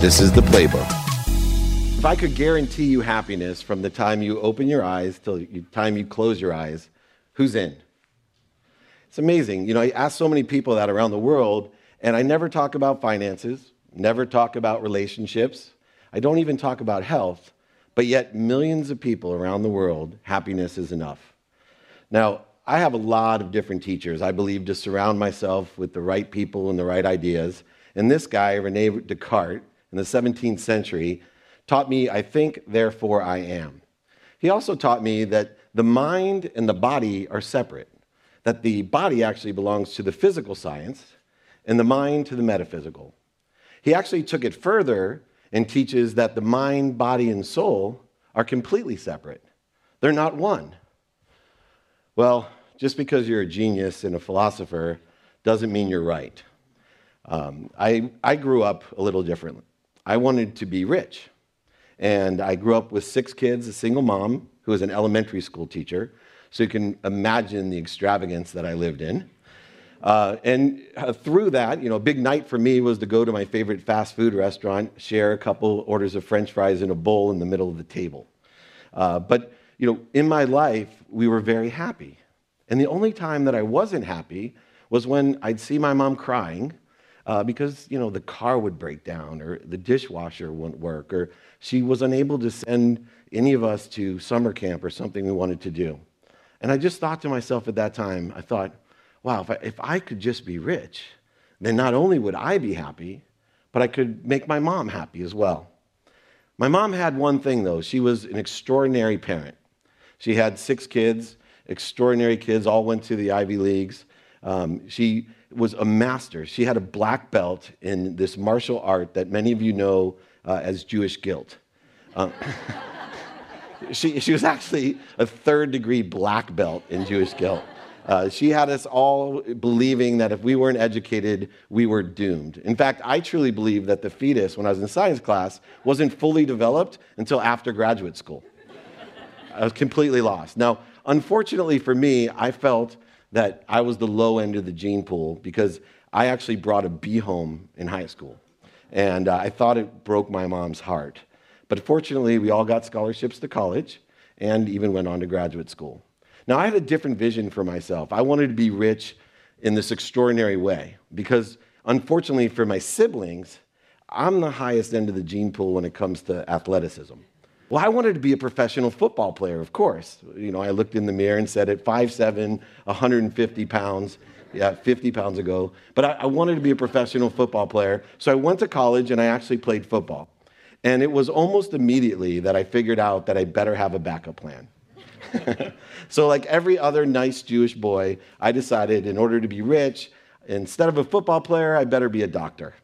This is the playbook. If I could guarantee you happiness from the time you open your eyes till the time you close your eyes, who's in? It's amazing. You know, I ask so many people that around the world, and I never talk about finances, never talk about relationships. I don't even talk about health, but yet millions of people around the world, happiness is enough. Now, I have a lot of different teachers, I believe, to surround myself with the right people and the right ideas. And this guy, René Descartes, in the 17th century, taught me, I think, therefore I am. He also taught me that the mind and the body are separate, that the body actually belongs to the physical science and the mind to the metaphysical. He actually took it further and teaches that the mind, body, and soul are completely separate. They're not one. Well, just because you're a genius and a philosopher doesn't mean you're right. I grew up a little differently. I wanted to be rich. And I grew up with 6 kids, a single mom, who was an elementary school teacher. So you can imagine the extravagance that I lived in. And through that, you know, a big night for me was to go to my favorite fast food restaurant, share a couple orders of French fries in a bowl in the middle of the table. But, you know, in my life, we were very happy. And the only time that I wasn't happy was when I'd see my mom crying because, you know, the car would break down or the dishwasher wouldn't work or she was unable to send any of us to summer camp or something we wanted to do. And I just thought to myself at that time, I thought, wow, if I could just be rich, then not only would I be happy, but I could make my mom happy as well. My mom had one thing, though. She was an extraordinary parent. She had 6 kids, extraordinary kids, all went to the Ivy Leagues. She was a master. She had a black belt in this martial art that many of you know as Jewish guilt. She was actually a 3rd-degree black belt in Jewish guilt. She had us all believing that if we weren't educated, we were doomed. In fact, I truly believe that the fetus, when I was in science class, wasn't fully developed until after graduate school. I was completely lost. Now, unfortunately for me, I felt that I was the low end of the gene pool because I actually brought a bee home in high school. And I thought it broke my mom's heart. But fortunately, we all got scholarships to college and even went on to graduate school. Now, I had a different vision for myself. I wanted to be rich in this extraordinary way because, unfortunately for my siblings, I'm the highest end of the gene pool when it comes to athleticism. Well, I wanted to be a professional football player, of course. You know, I looked in the mirror and said at 5'7", 150 pounds, yeah, 50 pounds ago, but I wanted to be a professional football player. So I went to college and I actually played football. And it was almost immediately that I figured out that I better have a backup plan. So like every other nice Jewish boy, I decided in order to be rich, instead of a football player, I better be a doctor.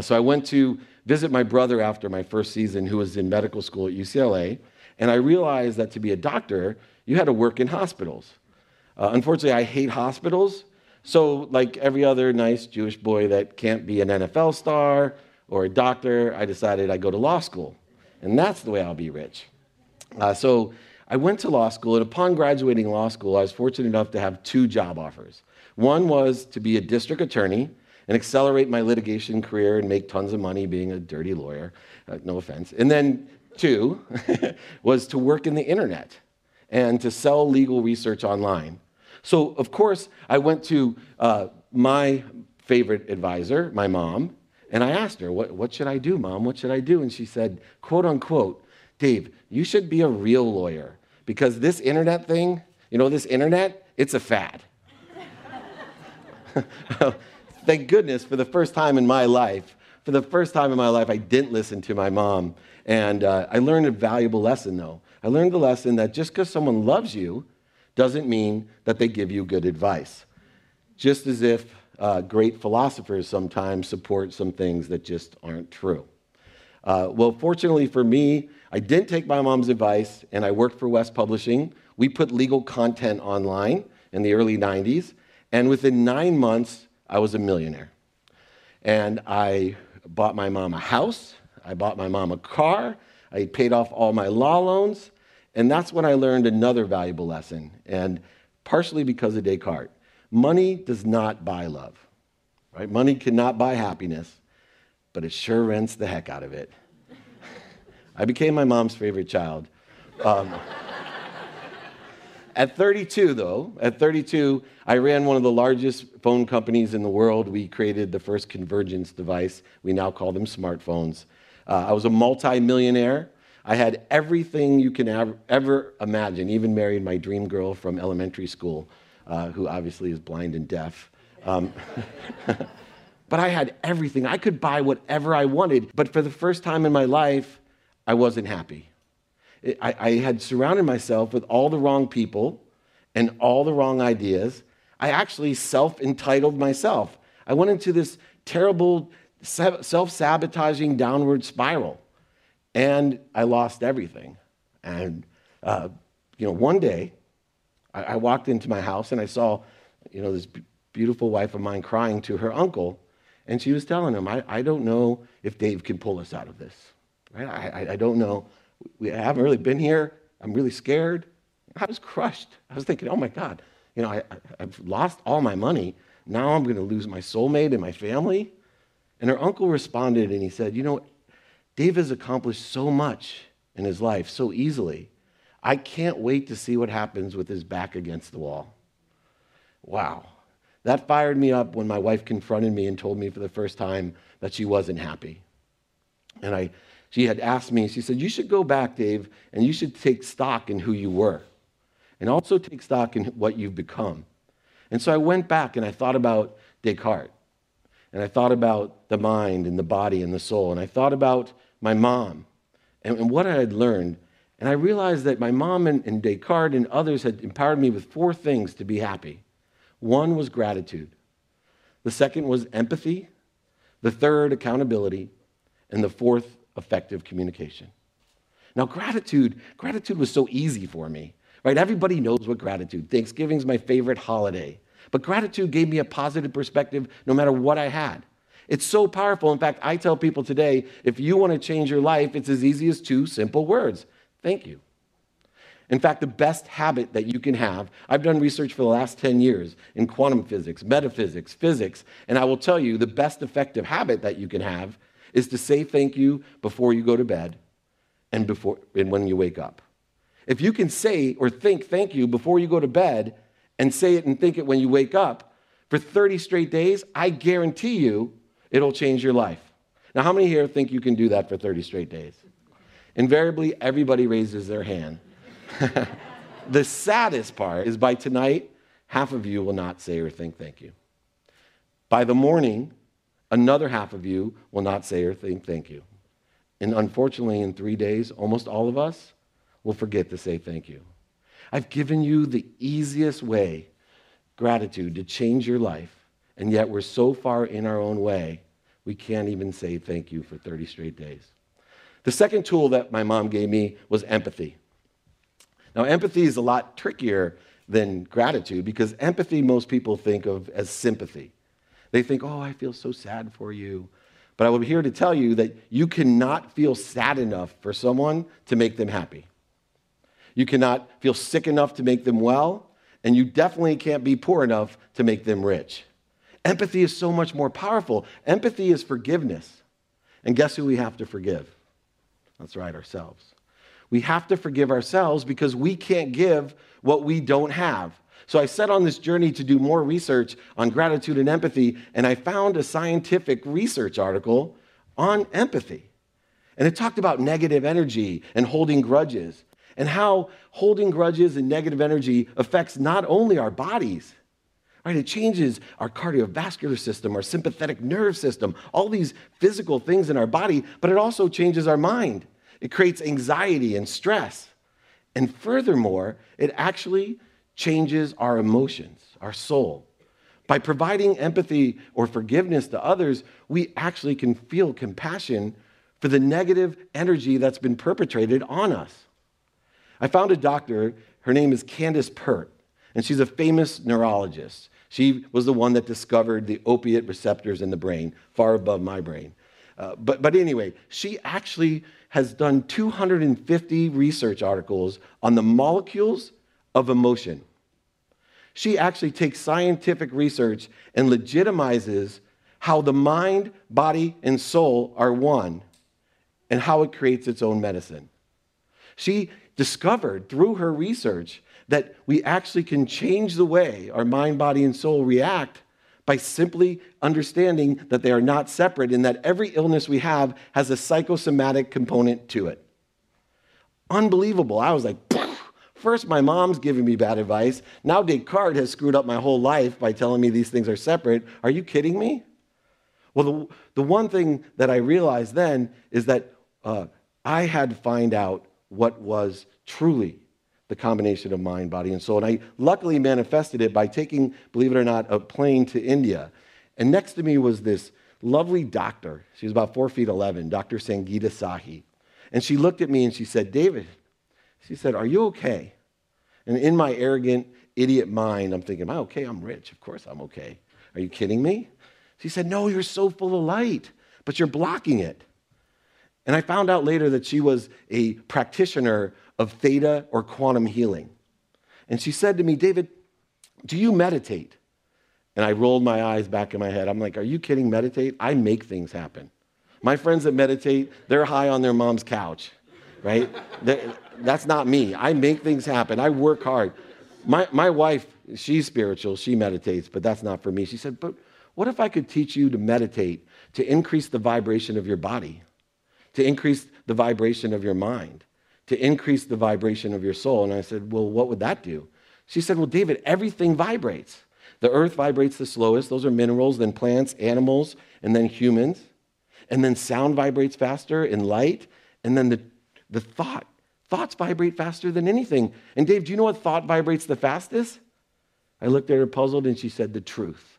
So I went to visit my brother after my first season, who was in medical school at UCLA, and I realized that to be a doctor, you had to work in hospitals. Unfortunately, I hate hospitals, so like every other nice Jewish boy that can't be an NFL star or a doctor, I decided I'd go to law school, and that's the way I'll be rich. So I went to law school, and upon graduating law school, I was fortunate enough to have 2 job offers. One was to be a district attorney and accelerate my litigation career and make tons of money being a dirty lawyer, no offense. And then 2 was to work in the internet and to sell legal research online. So of course, I went to my favorite advisor, my mom, and I asked her, what should I do, Mom? What should I do? And she said, quote unquote, Dave, you should be a real lawyer because this internet thing, you know, this internet, it's a fad. Thank goodness for the first time in my life, I didn't listen to my mom. And I learned a valuable lesson, though. I learned the lesson that just because someone loves you doesn't mean that they give you good advice. Just as if great philosophers sometimes support some things that just aren't true. Well, fortunately for me, I didn't take my mom's advice, and I worked for West Publishing. We put legal content online in the early 90s, and within 9 months, I was a millionaire. And I bought my mom a house, I bought my mom a car, I paid off all my law loans, and that's when I learned another valuable lesson, and partially because of Descartes. Money does not buy love, right? Money cannot buy happiness, but it sure rents the heck out of it. I became my mom's favorite child. At 32, I ran one of the largest phone companies in the world. We created the first convergence device. We now call them smartphones. I was a multi-millionaire. I had everything you can ever imagine, even married my dream girl from elementary school, who obviously is blind and deaf. But I had everything. I could buy whatever I wanted. But for the first time in my life, I wasn't happy. I had surrounded myself with all the wrong people and all the wrong ideas. I actually self-entitled myself. I went into this terrible, self-sabotaging downward spiral, and I lost everything. And one day, I walked into my house and I saw, this beautiful wife of mine crying to her uncle, and she was telling him, "I don't know if Dave can pull us out of this. Right? I don't know. We haven't really been here. I'm really scared." I was crushed. I was thinking, oh my God, I've lost all my money. Now I'm going to lose my soulmate and my family. And her uncle responded and he said, Dave has accomplished so much in his life so easily. I can't wait to see what happens with his back against the wall." Wow. That fired me up when my wife confronted me and told me for the first time that she wasn't happy. And she had asked me, she said, "You should go back, Dave, and you should take stock in who you were, and also take stock in what you've become." And so I went back and I thought about Descartes, and I thought about the mind and the body and the soul, and I thought about my mom and what I had learned, and I realized that my mom and Descartes and others had empowered me with four things to be happy. One was gratitude. The second was empathy. The third, accountability. And the fourth, effective communication. Now, gratitude was so easy for me, right? Everybody knows what gratitude. Thanksgiving's my favorite holiday. But gratitude gave me a positive perspective no matter what I had. It's so powerful. In fact, I tell people today, if you want to change your life, it's as easy as two simple words: thank you. In fact, the best habit that you can have, I've done research for the last 10 years in quantum physics, metaphysics, physics, and I will tell you the best effective habit that you can have is to say thank you before you go to bed and when you wake up. If you can say or think thank you before you go to bed and say it and think it when you wake up for 30 straight days, I guarantee you it'll change your life. Now, how many here think you can do that for 30 straight days? Invariably, everybody raises their hand. The saddest part is by tonight, half of you will not say or think thank you. By the morning, another half of you will not say or think thank you. And unfortunately, in 3 days, almost all of us will forget to say thank you. I've given you the easiest way, gratitude, to change your life, and yet we're so far in our own way, we can't even say thank you for 30 straight days. The second tool that my mom gave me was empathy. Now, empathy is a lot trickier than gratitude because empathy most people think of as sympathy. They think, "Oh, I feel so sad for you." But I'm here to tell you that you cannot feel sad enough for someone to make them happy. You cannot feel sick enough to make them well, and you definitely can't be poor enough to make them rich. Empathy is so much more powerful. Empathy is forgiveness. And guess who we have to forgive? That's right, ourselves. We have to forgive ourselves because we can't give what we don't have. So I set on this journey to do more research on gratitude and empathy, and I found a scientific research article on empathy. And it talked about negative energy and holding grudges, and how holding grudges and negative energy affects not only our bodies, right? It changes our cardiovascular system, our sympathetic nerve system, all these physical things in our body, but it also changes our mind. It creates anxiety and stress. And furthermore, it actually changes our emotions, our soul. By providing empathy or forgiveness to others, we actually can feel compassion for the negative energy that's been perpetrated on us. I found a doctor, her name is Candace Pert, and she's a famous neurologist. She was the one that discovered the opiate receptors in the brain, far above my brain. But anyway, she actually has done 250 research articles on the molecules of emotion. She actually takes scientific research and legitimizes how the mind, body, and soul are one, and how it creates its own medicine. She discovered through her research that we actually can change the way our mind, body, and soul react by simply understanding that they are not separate and that every illness we have has a psychosomatic component to it. Unbelievable. I was like, first my mom's giving me bad advice. Now Descartes has screwed up my whole life by telling me these things are separate. Are you kidding me? Well, the one thing that I realized then is that I had to find out what was truly the combination of mind, body, and soul. And I luckily manifested it by taking, believe it or not, a plane to India. And next to me was this lovely doctor. She was about 4'11", Dr. Sangeeta Sahi. And she looked at me and she said, David, she said, are you okay? And in my arrogant, idiot mind, I'm thinking, am I okay? I'm rich. Of course I'm okay. Are you kidding me? She said, no, you're so full of light, but you're blocking it. And I found out later that she was a practitioner of theta or quantum healing. And she said to me, David, do you meditate? And I rolled my eyes back in my head. I'm like, are you kidding, meditate? I make things happen. My friends that meditate, they're high on their mom's couch, right? That's not me. I make things happen. I work hard. My wife, she's spiritual. She meditates, but that's not for me. She said, but what if I could teach you to meditate to increase the vibration of your body, to increase the vibration of your mind, to increase the vibration of your soul? And I said, well, what would that do? She said, well, David, everything vibrates. The earth vibrates the slowest. Those are minerals, then plants, animals, and then humans. And then sound vibrates faster, and light. And then the thought. Thoughts vibrate faster than anything. And Dave, do you know what thought vibrates the fastest? I looked at her puzzled, and she said, the truth.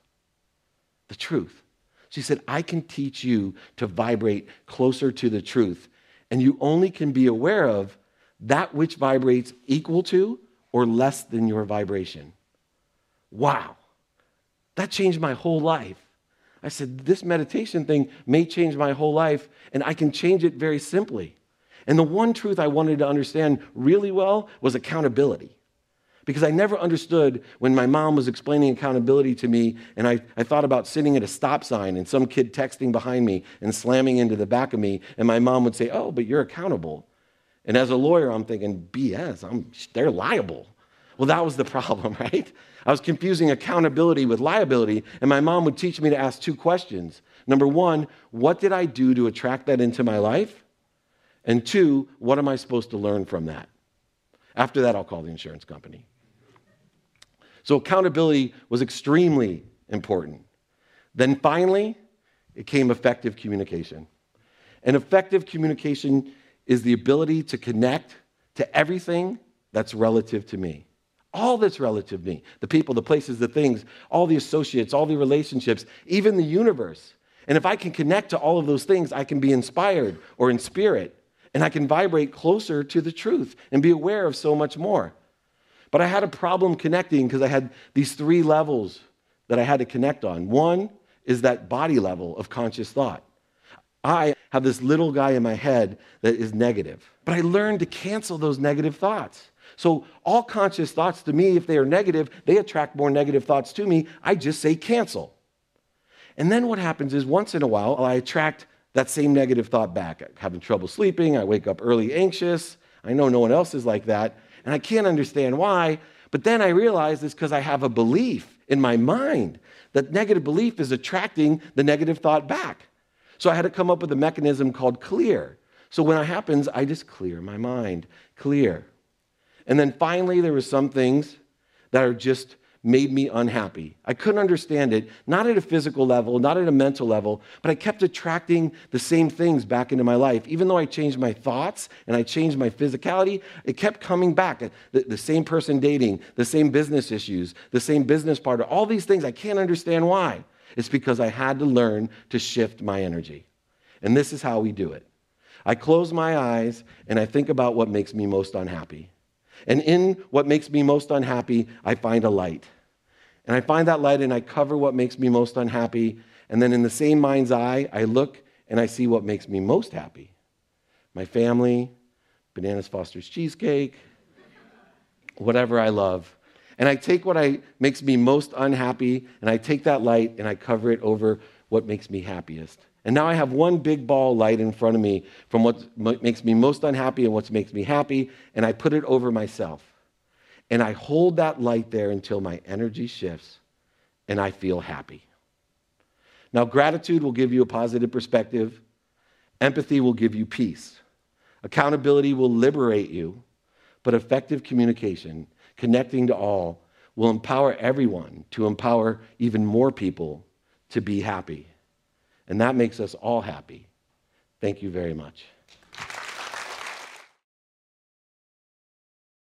The truth. She said, I can teach you to vibrate closer to the truth. And you only can be aware of that which vibrates equal to or less than your vibration. Wow. That changed my whole life. I said, this meditation thing may change my whole life, and I can change it very simply. And the one truth I wanted to understand really well was accountability. Because I never understood when my mom was explaining accountability to me, and I thought about sitting at a stop sign and some kid texting behind me and slamming into the back of me, and my mom would say, oh, but you're accountable. And as a lawyer, I'm thinking, BS, they're liable. Well, that was the problem, right? I was confusing accountability with liability, and my mom would teach me to ask two questions. Number one, what did I do to attract that into my life? And two, what am I supposed to learn from that? After that, I'll call the insurance company. So accountability was extremely important. Then finally, it came effective communication. And effective communication is the ability to connect to everything that's relative to me. All that's relative to me, the people, the places, the things, all the associates, all the relationships, even the universe. And if I can connect to all of those things, I can be inspired or in spirit, and I can vibrate closer to the truth and be aware of so much more. But I had a problem connecting because I had these three levels that I had to connect on. One is that body level of conscious thought. I have this little guy in my head that is negative. But I learned to cancel those negative thoughts. So all conscious thoughts to me, if they are negative, they attract more negative thoughts to me. I just say cancel. And then what happens is once in a while, I attract that same negative thought back. I'm having trouble sleeping. I wake up early anxious. I know no one else is like that. And I can't understand why, but then I realize it's because I have a belief in my mind that negative belief is attracting the negative thought back. So I had to come up with a mechanism called clear. So when it happens, I just clear my mind, clear. And then finally, there were some things that are just made me unhappy. I couldn't understand it, not at a physical level, not at a mental level, but I kept attracting the same things back into my life. Even though I changed my thoughts and I changed my physicality, it kept coming back. The same person dating, the same business issues, the same business partner, all these things, I can't understand why. It's because I had to learn to shift my energy. And this is how we do it. I close my eyes and I think about what makes me most unhappy. And in what makes me most unhappy, I find a light. And I find that light and I cover what makes me most unhappy. And then in the same mind's eye, I look and I see what makes me most happy. My family, Bananas Foster's cheesecake, whatever I love. And I take what makes me most unhappy and I take that light and I cover it over what makes me happiest. And now I have one big ball light in front of me from what makes me most unhappy and what makes me happy, and I put it over myself. And I hold that light there until my energy shifts and I feel happy. Now, gratitude will give you a positive perspective. Empathy will give you peace. Accountability will liberate you. But effective communication, connecting to all, will empower everyone to empower even more people to be happy. And that makes us all happy. Thank you very much.